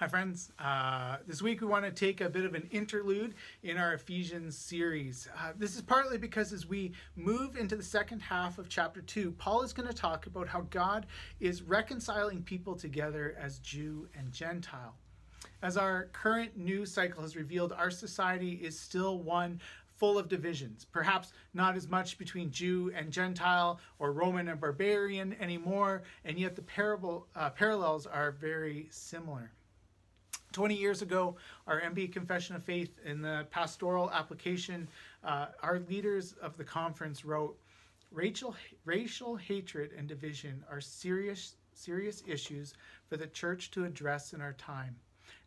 Hi friends, this week we want to take a bit of an interlude in our Ephesians series. This is partly because as we move into the second half of chapter 2, Paul is going to talk about how God is reconciling people together as Jew and Gentile. As our current news cycle has revealed, our society is still one full of divisions, perhaps not as much between Jew and Gentile or Roman and barbarian anymore, and yet the parallels are very similar. 20 years ago, our MB Confession of Faith in the pastoral application, our leaders of the conference wrote, racial hatred and division are serious issues for the church to address in our time.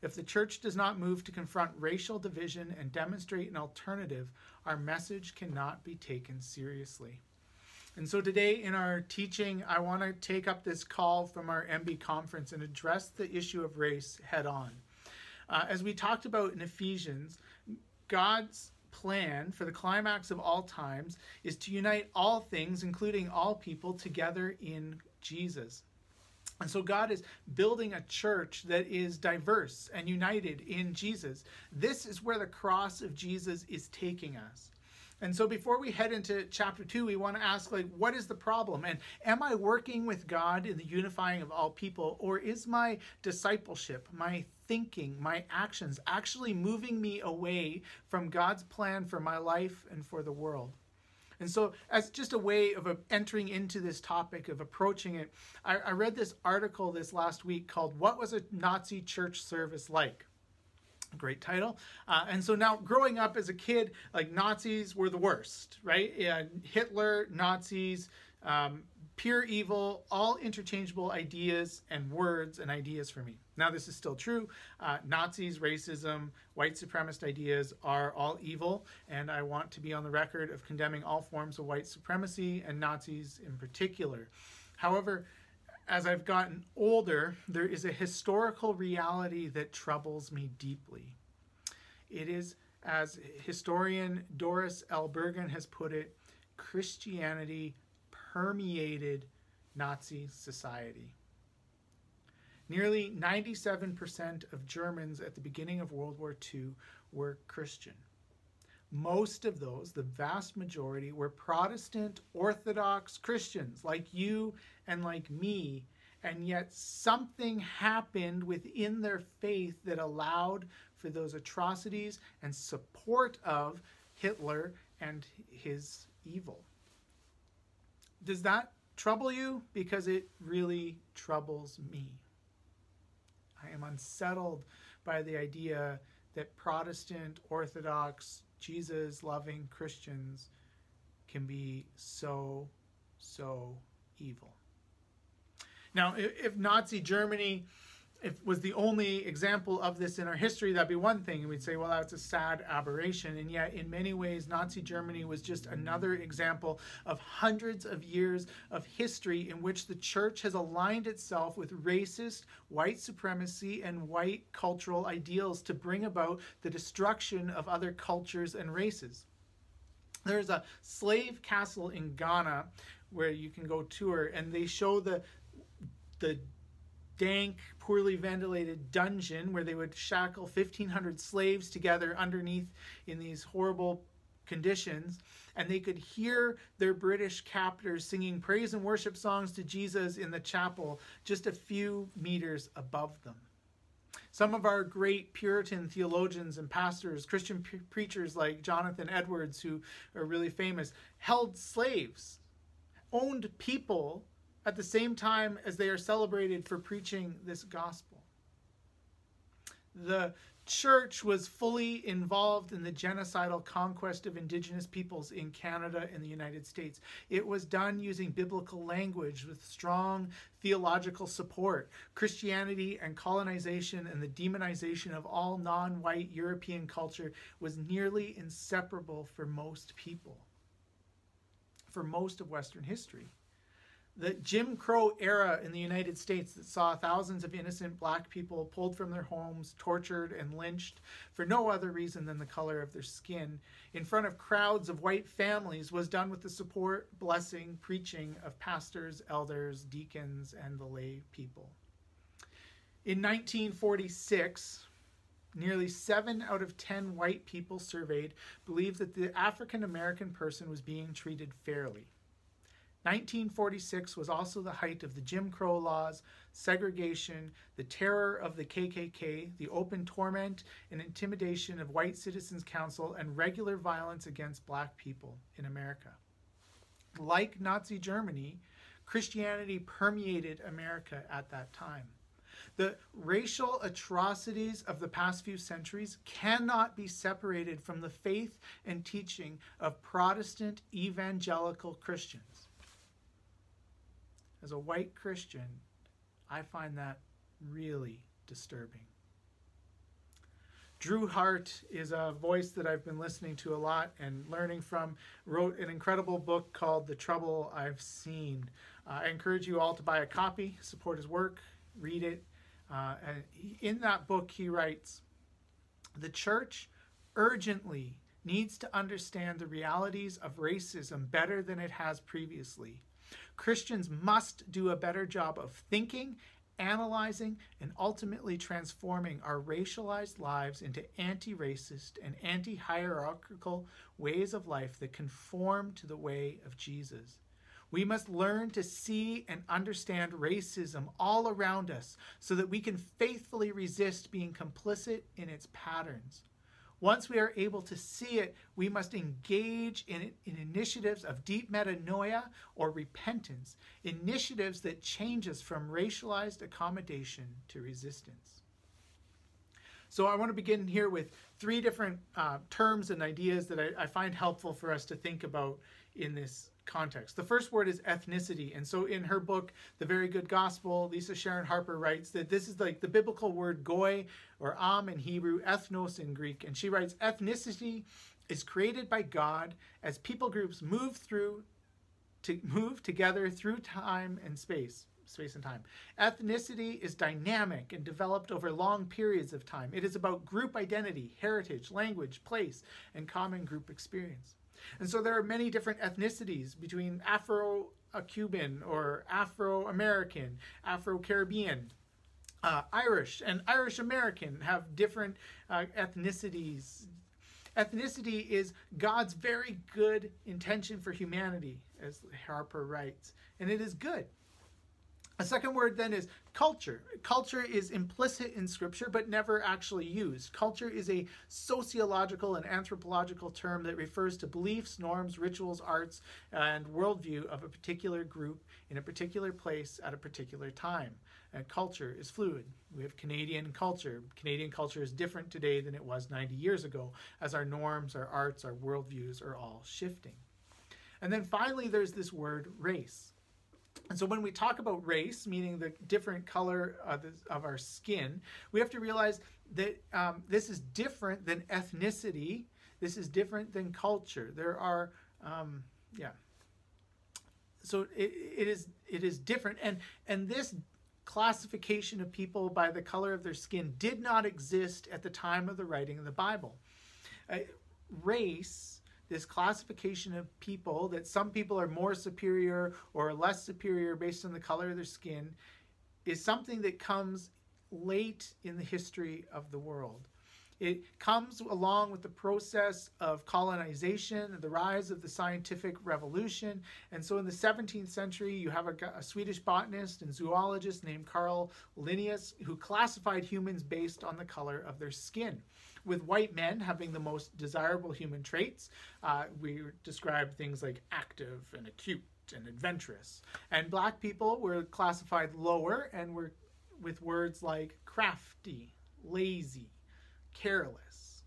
If the church does not move to confront racial division and demonstrate an alternative, our message cannot be taken seriously. And so today in our teaching, I want to take up this call from our MB Conference and address the issue of race head on. As we talked about in Ephesians, God's plan for the climax of all times is to unite all things, including all people, together in Jesus. And so God is building a church that is diverse and united in Jesus. This is where the cross of Jesus is taking us. And so before we head into chapter 2, we want to ask, what is the problem? And am I working with God in the unifying of all people? Or is my discipleship, my thinking, my actions actually moving me away from God's plan for my life and for the world? And so as just a way of entering into this topic, of approaching it, I read this article this last week called, "What Was a Nazi Church Service Like?" Great title. And so now, growing up as a kid, Nazis were the worst, right? Hitler, Nazis, pure evil, all interchangeable ideas and words and ideas for me. Now, this is still true. Nazis, racism, white supremacist ideas are all evil, and I want to be on the record of condemning all forms of white supremacy and Nazis in particular. However, as I've gotten older, there is a historical reality that troubles me deeply. It is, as historian Doris L. Bergen has put it, Christianity permeated Nazi society. Nearly 97% of Germans at the beginning of World War II were Christian. Most of those, the vast majority, were Protestant Orthodox Christians like you and like me, and yet something happened within their faith that allowed for those atrocities and support of Hitler and his evil. Does that trouble you? Because it really troubles me. I am unsettled by the idea that Protestant Orthodox Jesus-loving Christians can be so evil. Now, if Nazi Germany was the only example of this in our history, that'd be one thing. And we'd say, well, that's a sad aberration. And yet, in many ways, Nazi Germany was just another example of hundreds of years of history in which the church has aligned itself with racist white supremacy and white cultural ideals to bring about the destruction of other cultures and races. There's a slave castle in Ghana where you can go tour, and they show the dank, poorly ventilated dungeon where they would shackle 1,500 slaves together underneath in these horrible conditions, and they could hear their British captors singing praise and worship songs to Jesus in the chapel just a few meters above them. Some of our great Puritan theologians and pastors, Christian preachers like Jonathan Edwards, who are really famous, held slaves, owned people, at the same time as they are celebrated for preaching this gospel. The church was fully involved in the genocidal conquest of indigenous peoples in Canada and the United States. It was done using biblical language with strong theological support. Christianity and colonization and the demonization of all non-white European culture was nearly inseparable for most people, for most of Western history. The Jim Crow era in the United States that saw thousands of innocent black people pulled from their homes, tortured and lynched for no other reason than the color of their skin, in front of crowds of white families, was done with the support, blessing, preaching of pastors, elders, deacons, and the lay people. In 1946, nearly 7 out of 10 white people surveyed believed that the African American person was being treated fairly. 1946 was also the height of the Jim Crow laws, segregation, the terror of the KKK, the open torment and intimidation of white citizens' council, and regular violence against black people in America. Like Nazi Germany, Christianity permeated America at that time. The racial atrocities of the past few centuries cannot be separated from the faith and teaching of Protestant evangelical Christians. As a white Christian, I find that really disturbing. Drew Hart is a voice that I've been listening to a lot and learning from, wrote an incredible book called The Trouble I've Seen. I encourage you all to buy a copy, support his work, read it. And in that book, he writes, "The church urgently needs to understand the realities of racism better than it has previously. Christians must do a better job of thinking, analyzing, and ultimately transforming our racialized lives into anti-racist and anti-hierarchical ways of life that conform to the way of Jesus. We must learn to see and understand racism all around us so that we can faithfully resist being complicit in its patterns. Once we are able to see it, we must engage in initiatives of deep metanoia or repentance, initiatives that change us from racialized accommodation to resistance." So I want to begin here with 3 different terms and ideas that I find helpful for us to think about in this context. The first word is ethnicity. And so in her book, The Very Good Gospel, Lisa Sharon Harper writes that this is like the biblical word goy or am in Hebrew, ethnos in Greek. And she writes, ethnicity is created by God as people groups move together through time and space and time. Ethnicity is dynamic and developed over long periods of time. It is about group identity, heritage, language, place, and common group experience. And so there are many different ethnicities between Afro-Cuban or Afro-American, Afro-Caribbean, Irish, and Irish-American have different ethnicities. Ethnicity is God's very good intention for humanity, as Harper writes, and it is good. A second word then is culture. Culture is implicit in Scripture but never actually used. Culture is a sociological and anthropological term that refers to beliefs, norms, rituals, arts, and worldview of a particular group in a particular place at a particular time. And culture is fluid. We have Canadian culture. Canadian culture is different today than it was 90 years ago, as our norms, our arts, our worldviews are all shifting. And then finally, there's this word race. And so when we talk about race, meaning the different color of our skin, we have to realize that this is different than ethnicity. This is different than culture. There are, So it is different. And this classification of people by the color of their skin did not exist at the time of the writing of the Bible. Race, this classification of people, that some people are more superior or less superior based on the color of their skin, is something that comes late in the history of the world. It comes along with the process of colonization, the rise of the scientific revolution. And so in the 17th century, you have a Swedish botanist and zoologist named Carl Linnaeus who classified humans based on the color of their skin, with white men having the most desirable human traits. We describe things like active and acute and adventurous. And black people were classified lower and were with words like crafty, lazy, careless.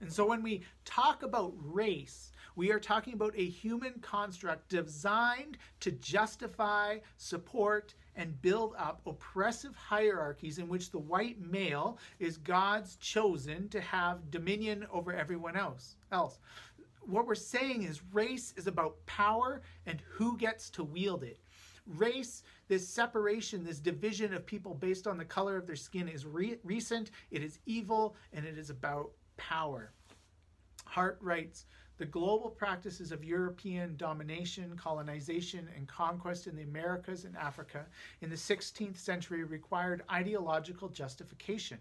And so when we talk about race, we are talking about a human construct designed to justify, support, and build up oppressive hierarchies in which the white male is God's chosen to have dominion over everyone else. What we're saying is race is about power and who gets to wield it. Race, this separation, this division of people based on the color of their skin is recent, it is evil, and it is about power. Hart writes, The global practices of European domination, colonization, and conquest in the Americas and Africa in the 16th century required ideological justification.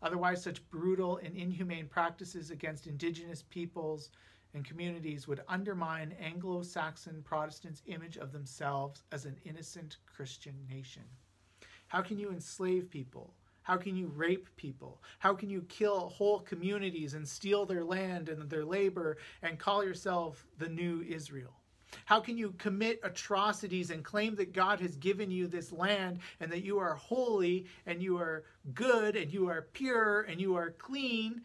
Otherwise, such brutal and inhumane practices against indigenous peoples and communities would undermine Anglo-Saxon Protestants' image of themselves as an innocent Christian nation. How can you enslave people? How can you rape people? How can you kill whole communities and steal their land and their labor and call yourself the new Israel? How can you commit atrocities and claim that God has given you this land and that you are holy and you are good and you are pure and you are clean?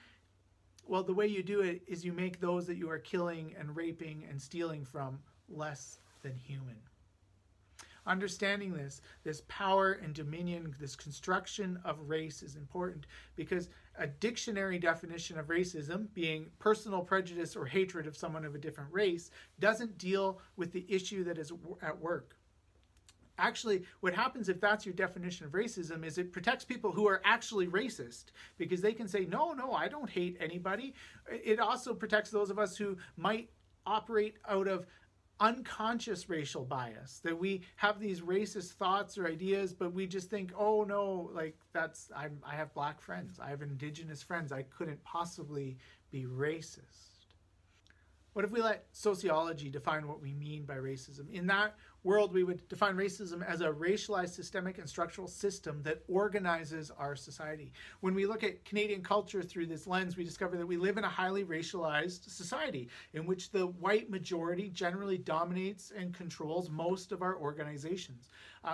Well, the way you do it is you make those that you are killing and raping and stealing from less than human. Understanding this power and dominion, this construction of race is important because a dictionary definition of racism, being personal prejudice or hatred of someone of a different race, doesn't deal with the issue that is at work. Actually, what happens if that's your definition of racism is it protects people who are actually racist because they can say, no, I don't hate anybody. It also protects those of us who might operate out of unconscious racial bias, that we have these racist thoughts or ideas, but we just think, oh no, like that's, I have black friends, I have indigenous friends, I couldn't possibly be racist. What if we let sociology define what we mean by racism? In that world, we would define racism as a racialized, systemic, and structural system that organizes our society. When we look at Canadian culture through this lens, we discover that we live in a highly racialized society in which the white majority generally dominates and controls most of our organizations.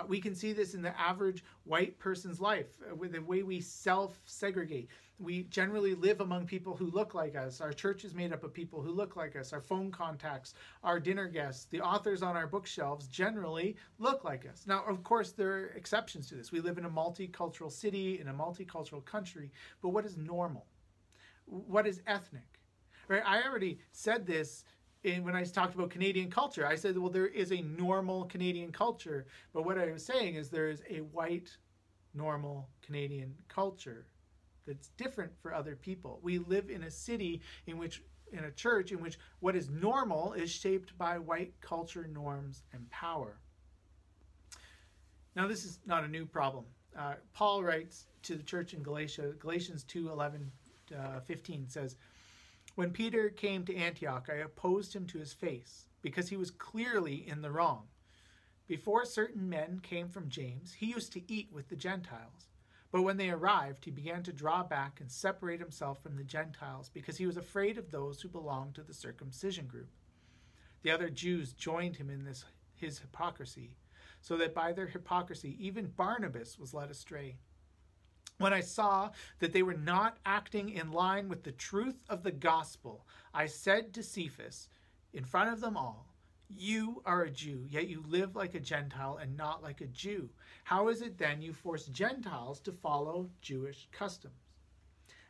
We can see this in the average white person's life, with the way we self-segregate. We generally live among people who look like us. Our church is made up of people who look like us. Our phone contacts, our dinner guests, the authors on our bookshelves generally look like us. Now, of course, there are exceptions to this. We live in a multicultural city, in a multicultural country, but what is normal? What is ethnic? Right? I already said this when I talked about Canadian culture. I said, well, there is a normal Canadian culture, but what I was saying is there is a white, normal Canadian culture that's different for other people. We live in a city in a church in which what is normal is shaped by white culture norms and power. Now, this is not a new problem. Paul writes to the church in Galatia, Galatians 2:11-15 says, "When Peter came to Antioch, I opposed him to his face because he was clearly in the wrong. Before certain men came from James, he used to eat with the Gentiles. But when they arrived, he began to draw back and separate himself from the Gentiles because he was afraid of those who belonged to the circumcision group. The other Jews joined him in his hypocrisy, so that by their hypocrisy, even Barnabas was led astray. When I saw that they were not acting in line with the truth of the gospel, I said to Cephas, in front of them all, 'You are a Jew, yet you live like a Gentile and not like a Jew. How is it then you force Gentiles to follow Jewish customs?'"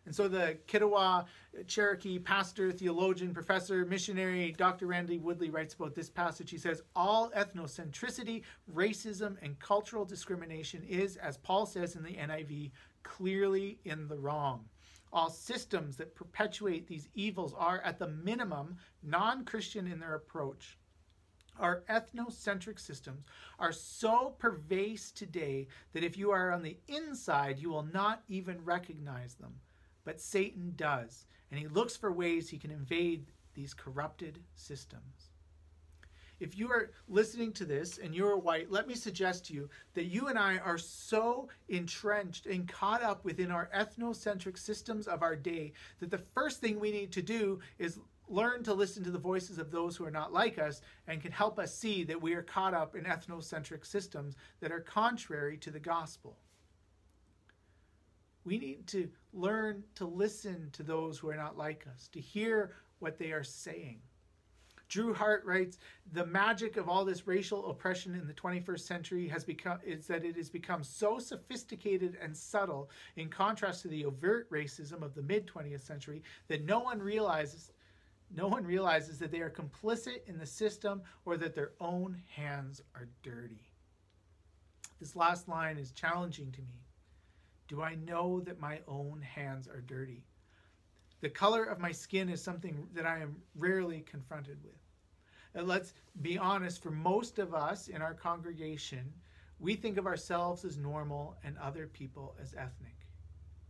And so the Kidawah Cherokee pastor, theologian, professor, missionary, Dr. Randy Woodley writes about this passage. He says, "All ethnocentricity, racism, and cultural discrimination is, as Paul says in the NIV, clearly in the wrong. All systems that perpetuate these evils are, at the minimum, non-Christian in their approach. Our ethnocentric systems are so pervasive today that if you are on the inside, you will not even recognize them. But Satan does, and he looks for ways he can invade these corrupted systems." If you are listening to this and you are white, let me suggest to you that you and I are so entrenched and caught up within our ethnocentric systems of our day that the first thing we need to do is learn to listen to the voices of those who are not like us and can help us see that we are caught up in ethnocentric systems that are contrary to the gospel. We need to learn to listen to those who are not like us, to hear what they are saying. Drew Hart writes, "The magic of all this racial oppression in the 21st century is that it has become so sophisticated and subtle in contrast to the overt racism of the mid-20th century that no one realizes that they are complicit in the system or that their own hands are dirty." This last line is challenging to me. Do I know that my own hands are dirty? The color of my skin is something that I am rarely confronted with. And let's be honest, for most of us in our congregation, we think of ourselves as normal and other people as ethnic.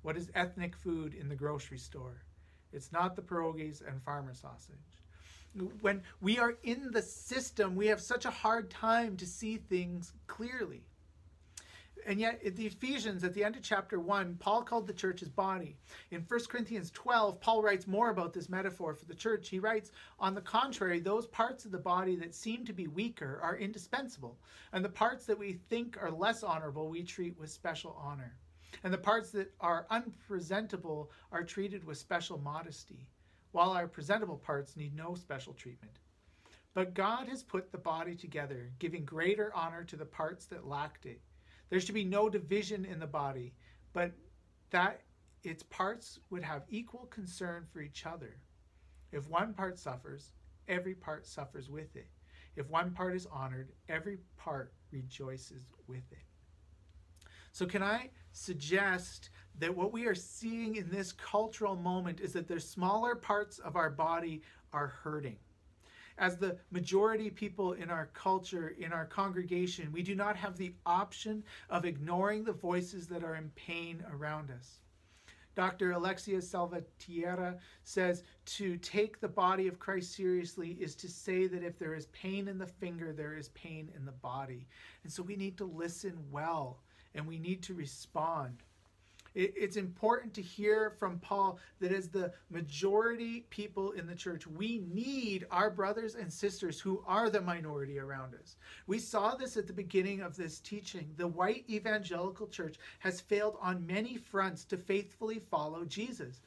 What is ethnic food in the grocery store? It's not the pierogies and farmer sausage. When we are in the system, we have such a hard time to see things clearly. And yet, in the Ephesians, at the end of chapter 1, Paul called the church his body. In 1 Corinthians 12, Paul writes more about this metaphor for the church. He writes, on the contrary, those parts of the body that seem to be weaker are indispensable, and the parts that we think are less honorable we treat with special honor, and the parts that are unpresentable are treated with special modesty, while our presentable parts need no special treatment. But God has put the body together, giving greater honor to the parts that lacked it. There should be no division in the body, but that its parts would have equal concern for each other. If one part suffers, every part suffers with it. If one part is honored, every part rejoices with it. So can I suggest that what we are seeing in this cultural moment is that the smaller parts of our body are hurting? As the majority people in our culture, in our congregation, we do not have the option of ignoring the voices that are in pain around us. Dr. Alexia Salvatierra says, to take the body of Christ seriously is to say that if there is pain in the finger, there is pain in the body. And so we need to listen well, and we need to respond. It's important to hear from Paul that as the majority people in the church, we need our brothers and sisters who are the minority around us. We saw this at the beginning of this teaching. The white evangelical church has failed on many fronts to faithfully follow Jesus.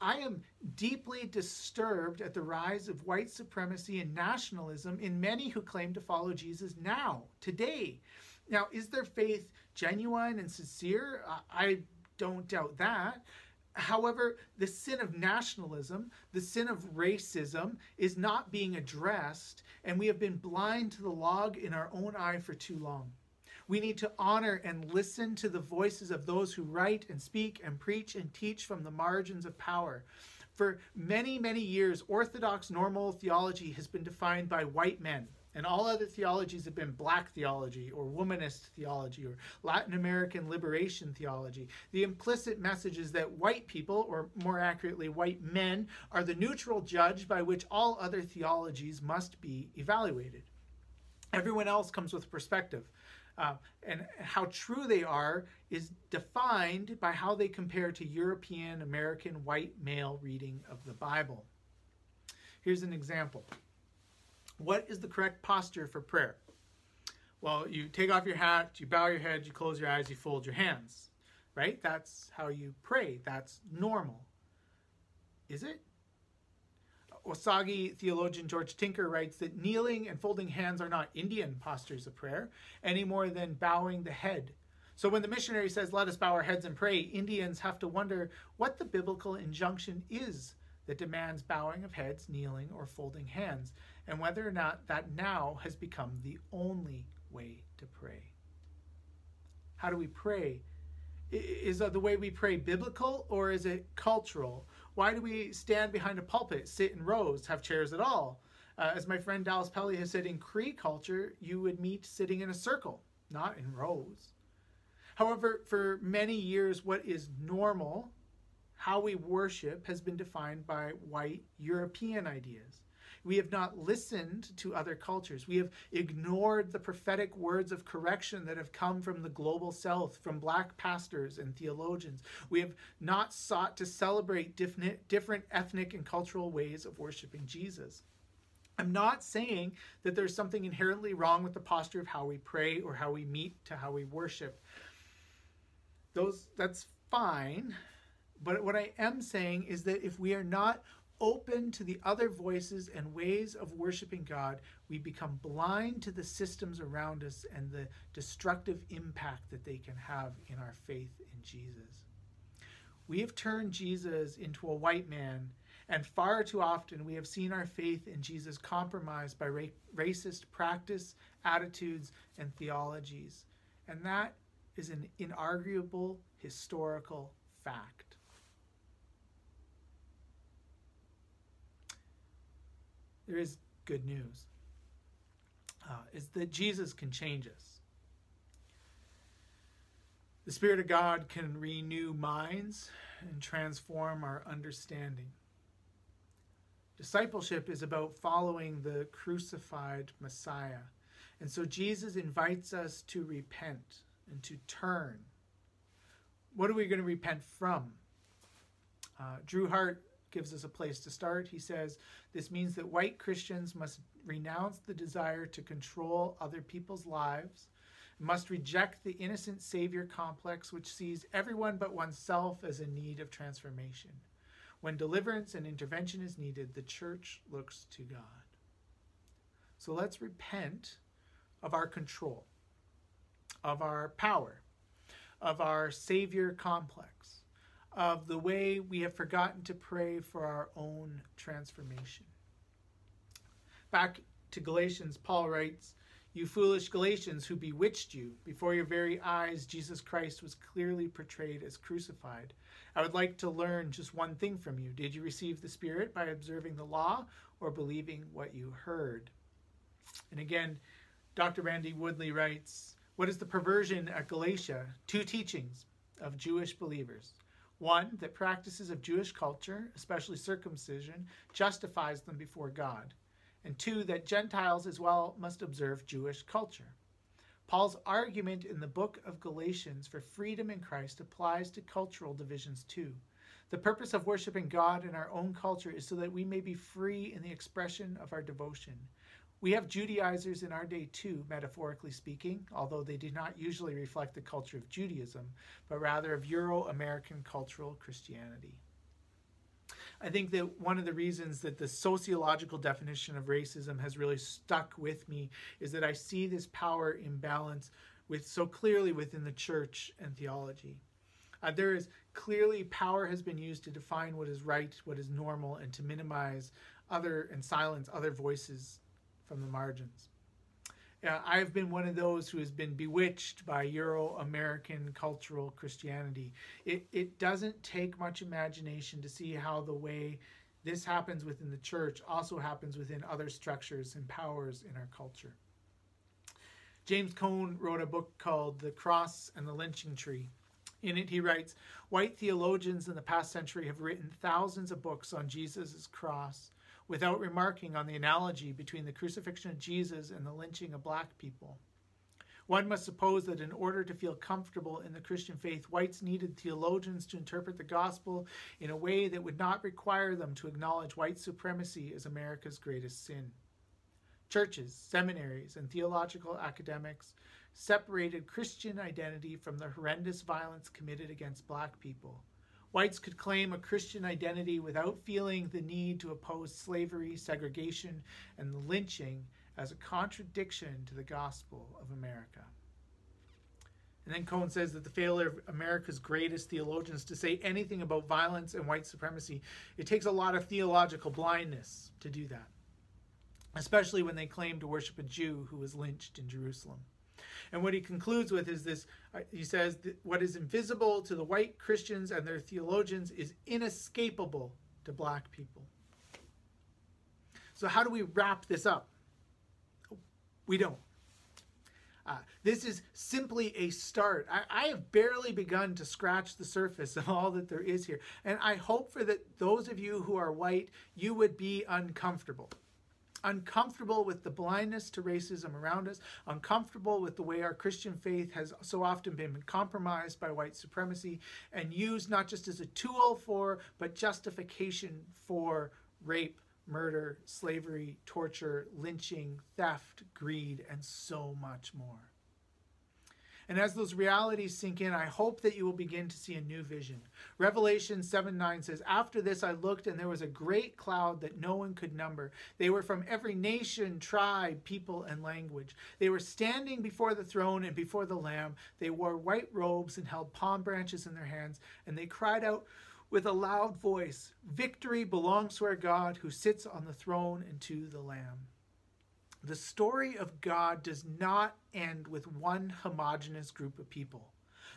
I am deeply disturbed at the rise of white supremacy and nationalism in many who claim to follow Jesus now, today. Now, is their faith genuine and sincere? I don't doubt that. However, the sin of nationalism, the sin of racism is not being addressed, and we have been blind to the log in our own eye for too long. We need to honor and listen to the voices of those who write and speak and preach and teach from the margins of power. For many, many years, Orthodox normal theology has been defined by white men. And all other theologies have been black theology or womanist theology or Latin American liberation theology. The implicit message is that white people, or more accurately, white men, are the neutral judge by which all other theologies must be evaluated. Everyone else comes with perspective. And how true they are is defined by how they compare to European American white male reading of the Bible. Here's an example. What is the correct posture for prayer? Well, you take off your hat, you bow your head, you close your eyes, you fold your hands, right? That's how you pray. That's normal. Is it? Osage theologian George Tinker writes that kneeling and folding hands are not Indian postures of prayer any more than bowing the head. So when the missionary says, let us bow our heads and pray, Indians have to wonder what the biblical injunction is that demands bowing of heads, kneeling, or folding hands, and whether or not that now has become the only way to pray. How do we pray? Is the way we pray biblical, or is it cultural? Why do we stand behind a pulpit, sit in rows, have chairs at all? As my friend Dallas Pelly has said, in Cree culture, you would meet sitting in a circle, not in rows. However, for many years, what is normal, how we worship, has been defined by white European ideas. We have not listened to other cultures. We have ignored the prophetic words of correction that have come from the global south, from black pastors and theologians. We have not sought to celebrate different ethnic and cultural ways of worshiping Jesus. I'm not saying that there's something inherently wrong with the posture of how we pray or how we meet to how we worship. That's fine. But what I am saying is that if we are not open to the other voices and ways of worshiping God, we become blind to the systems around us and the destructive impact that they can have in our faith in Jesus. We have turned Jesus into a white man, and far too often we have seen our faith in Jesus compromised by racist practice, attitudes, and theologies. And that is an inarguable historical fact. there is good news. It's that Jesus can change us. The Spirit of God can renew minds and transform our understanding. Discipleship is about following the crucified Messiah. And so Jesus invites us to repent and to turn. What are we going to repent from? Drew Hart gives us a place to start. He says, this means that white Christians must renounce the desire to control other people's lives, must reject the innocent savior complex which sees everyone but oneself as in need of transformation. When deliverance and intervention is needed, the church looks to God. So let's repent of our control, of our power, of our savior complex, of the way we have forgotten to pray for our own transformation. Back to Galatians, Paul writes, "You foolish Galatians who bewitched you, before your very eyes Jesus Christ was clearly portrayed as crucified. I would like to learn just one thing from you. Did you receive the Spirit by observing the law or believing what you heard?" And again, Dr. Randy Woodley writes, what is the perversion at Galatia? Two teachings of Jewish believers. One, that practices of Jewish culture, especially circumcision, justifies them before God. And two, that Gentiles as well must observe Jewish culture. Paul's argument in the book of Galatians for freedom in Christ applies to cultural divisions too. The purpose of worshiping God in our own culture is so that we may be free in the expression of our devotion. We have Judaizers in our day too, metaphorically speaking, although they do not usually reflect the culture of Judaism, but rather of Euro-American cultural Christianity. I think that one of the reasons that the sociological definition of racism has really stuck with me is that I see this power imbalance so clearly within the church and theology. There is clearly power has been used to define what is right, what is normal, and to minimize other and silence other voices from the margins. I have been one of those who has been bewitched by Euro-American cultural Christianity. It doesn't take much imagination to see how the way this happens within the church also happens within other structures and powers in our culture. James Cone wrote a book called The Cross and the Lynching Tree. In it, he writes, white theologians in the past century have written thousands of books on Jesus' cross, without remarking on the analogy between the crucifixion of Jesus and the lynching of black people. One must suppose that in order to feel comfortable in the Christian faith, whites needed theologians to interpret the gospel in a way that would not require them to acknowledge white supremacy as America's greatest sin. Churches, seminaries, and theological academics separated Christian identity from the horrendous violence committed against black people. Whites could claim a Christian identity without feeling the need to oppose slavery, segregation, and lynching as a contradiction to the gospel of America. And then Cone says that the failure of America's greatest theologians to say anything about violence and white supremacy, it takes a lot of theological blindness to do that, especially when they claim to worship a Jew who was lynched in Jerusalem. And what he concludes with is this, he says, what is invisible to the white Christians and their theologians is inescapable to black people. So how do we wrap this up? We don't. This is simply a start. I have barely begun to scratch the surface of all that there is here. And I hope for that those of you who are white, you would be uncomfortable. Uncomfortable with the blindness to racism around us, uncomfortable with the way our Christian faith has so often been compromised by white supremacy and used not just as a tool for, but justification for rape, murder, slavery, torture, lynching, theft, greed, and so much more. And as those realities sink in, I hope that you will begin to see a new vision. Revelation 7:9 says, after this I looked, and there was a great cloud that no one could number. They were from every nation, tribe, people, and language. They were standing before the throne and before the Lamb. They wore white robes and held palm branches in their hands, and they cried out with a loud voice, victory belongs to our God who sits on the throne and to the Lamb. The story of God does not end with one homogeneous group of people.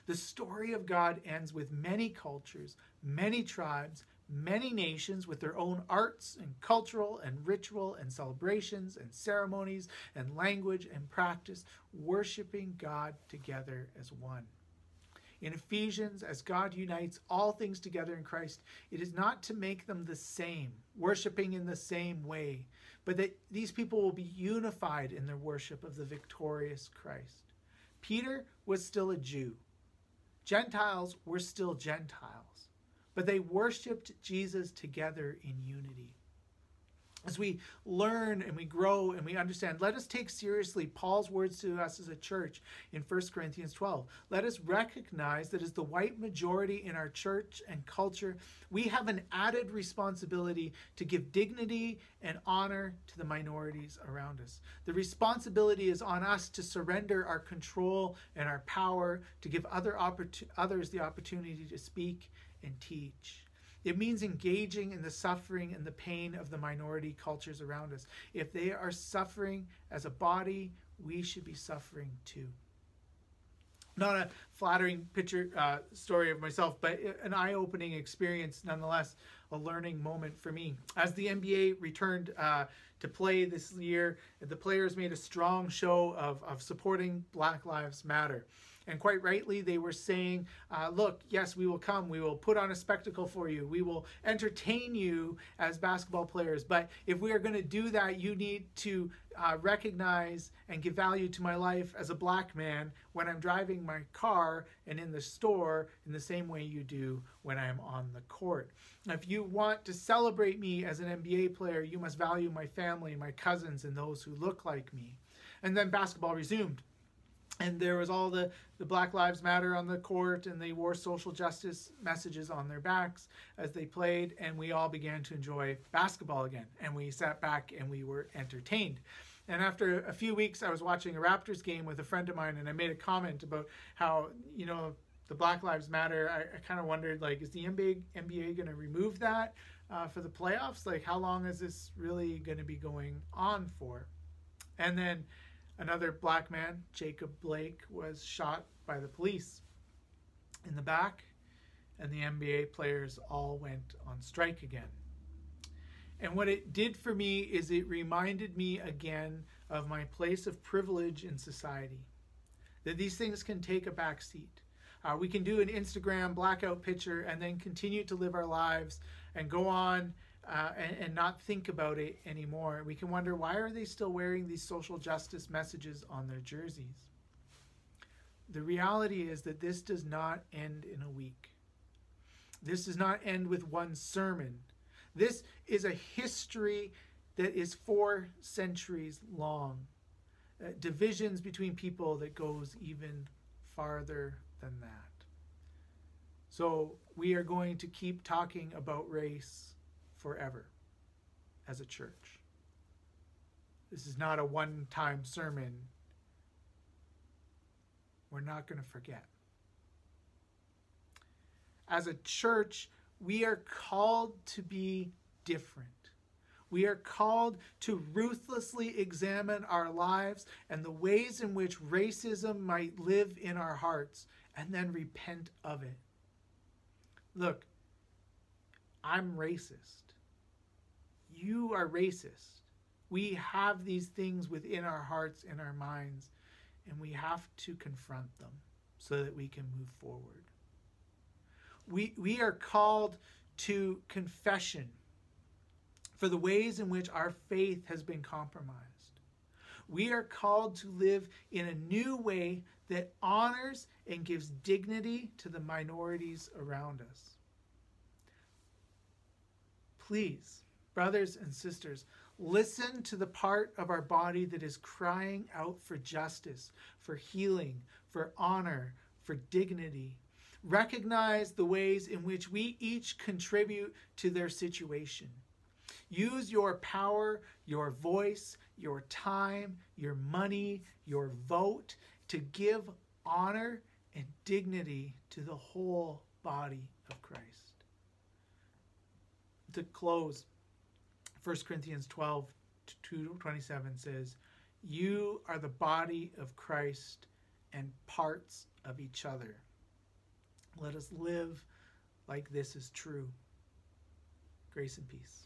The story of God ends with many cultures, many tribes, many nations with their own arts and cultural and ritual and celebrations and ceremonies and language and practice, worshiping God together as one. In Ephesians, as God unites all things together in Christ, it is not to make them the same, worshiping in the same way, but that these people will be unified in their worship of the victorious Christ. Peter was still a Jew. Gentiles were still Gentiles, but they worshiped Jesus together in unity. As we learn and we grow and we understand, let us take seriously Paul's words to us as a church in 1 Corinthians 12. Let us recognize that as the white majority in our church and culture, we have an added responsibility to give dignity and honor to the minorities around us. The responsibility is on us to surrender our control and our power, to give others the opportunity to speak and teach. It means engaging in the suffering and the pain of the minority cultures around us. If they are suffering as a body, we should be suffering too. Not a flattering story of myself, but an eye-opening experience nonetheless, a learning moment for me. As the NBA returned to play this year, the players made a strong show of supporting Black Lives Matter. And quite rightly, they were saying, look, yes, we will come. We will put on a spectacle for you. We will entertain you as basketball players. But if we are going to do that, you need to recognize and give value to my life as a black man when I'm driving my car and in the store in the same way you do when I'm on the court. Now, if you want to celebrate me as an NBA player, you must value my family, my cousins, and those who look like me. And then basketball resumed. And there was all the Black Lives Matter on the court, and they wore social justice messages on their backs as they played, and we all began to enjoy basketball again. And we sat back and we were entertained. And after a few weeks, I was watching a Raptors game with a friend of mine, and I made a comment about how, you know, the Black Lives Matter, I kind of wondered, like, is the NBA going to remove that for the playoffs? Like, how long is this really going to be going on for? And then another black man, Jacob Blake, was shot by the police in the back, and the NBA players all went on strike again. And what it did for me is it reminded me again of my place of privilege in society, that these things can take a back seat. We can do an Instagram blackout picture and then continue to live our lives and go on and not think about it anymore. We can wonder, why are they still wearing these social justice messages on their jerseys? The reality is that this does not end in a week. This does not end with one sermon. This is a history that is 4 centuries long. Divisions between people that goes even farther than that. So we are going to keep talking about race forever as a church. This is not a one-time sermon. We're not going to forget. As a church, we are called to be different. We are called to ruthlessly examine our lives and the ways in which racism might live in our hearts and then repent of it. Look, I'm racist. You are racist. We have these things within our hearts and our minds, and we have to confront them so that we can move forward. We are called to confession for the ways in which our faith has been compromised. We are called to live in a new way that honors and gives dignity to the minorities around us. Please, brothers and sisters, listen to the part of our body that is crying out for justice, for healing, for honor, for dignity. Recognize the ways in which we each contribute to their situation. Use your power, your voice, your time, your money, your vote to give honor and dignity to the whole body of Christ. To close, 1 Corinthians 12:27 says, "You are the body of Christ and parts of each other. Let us live like this is true." Grace and peace.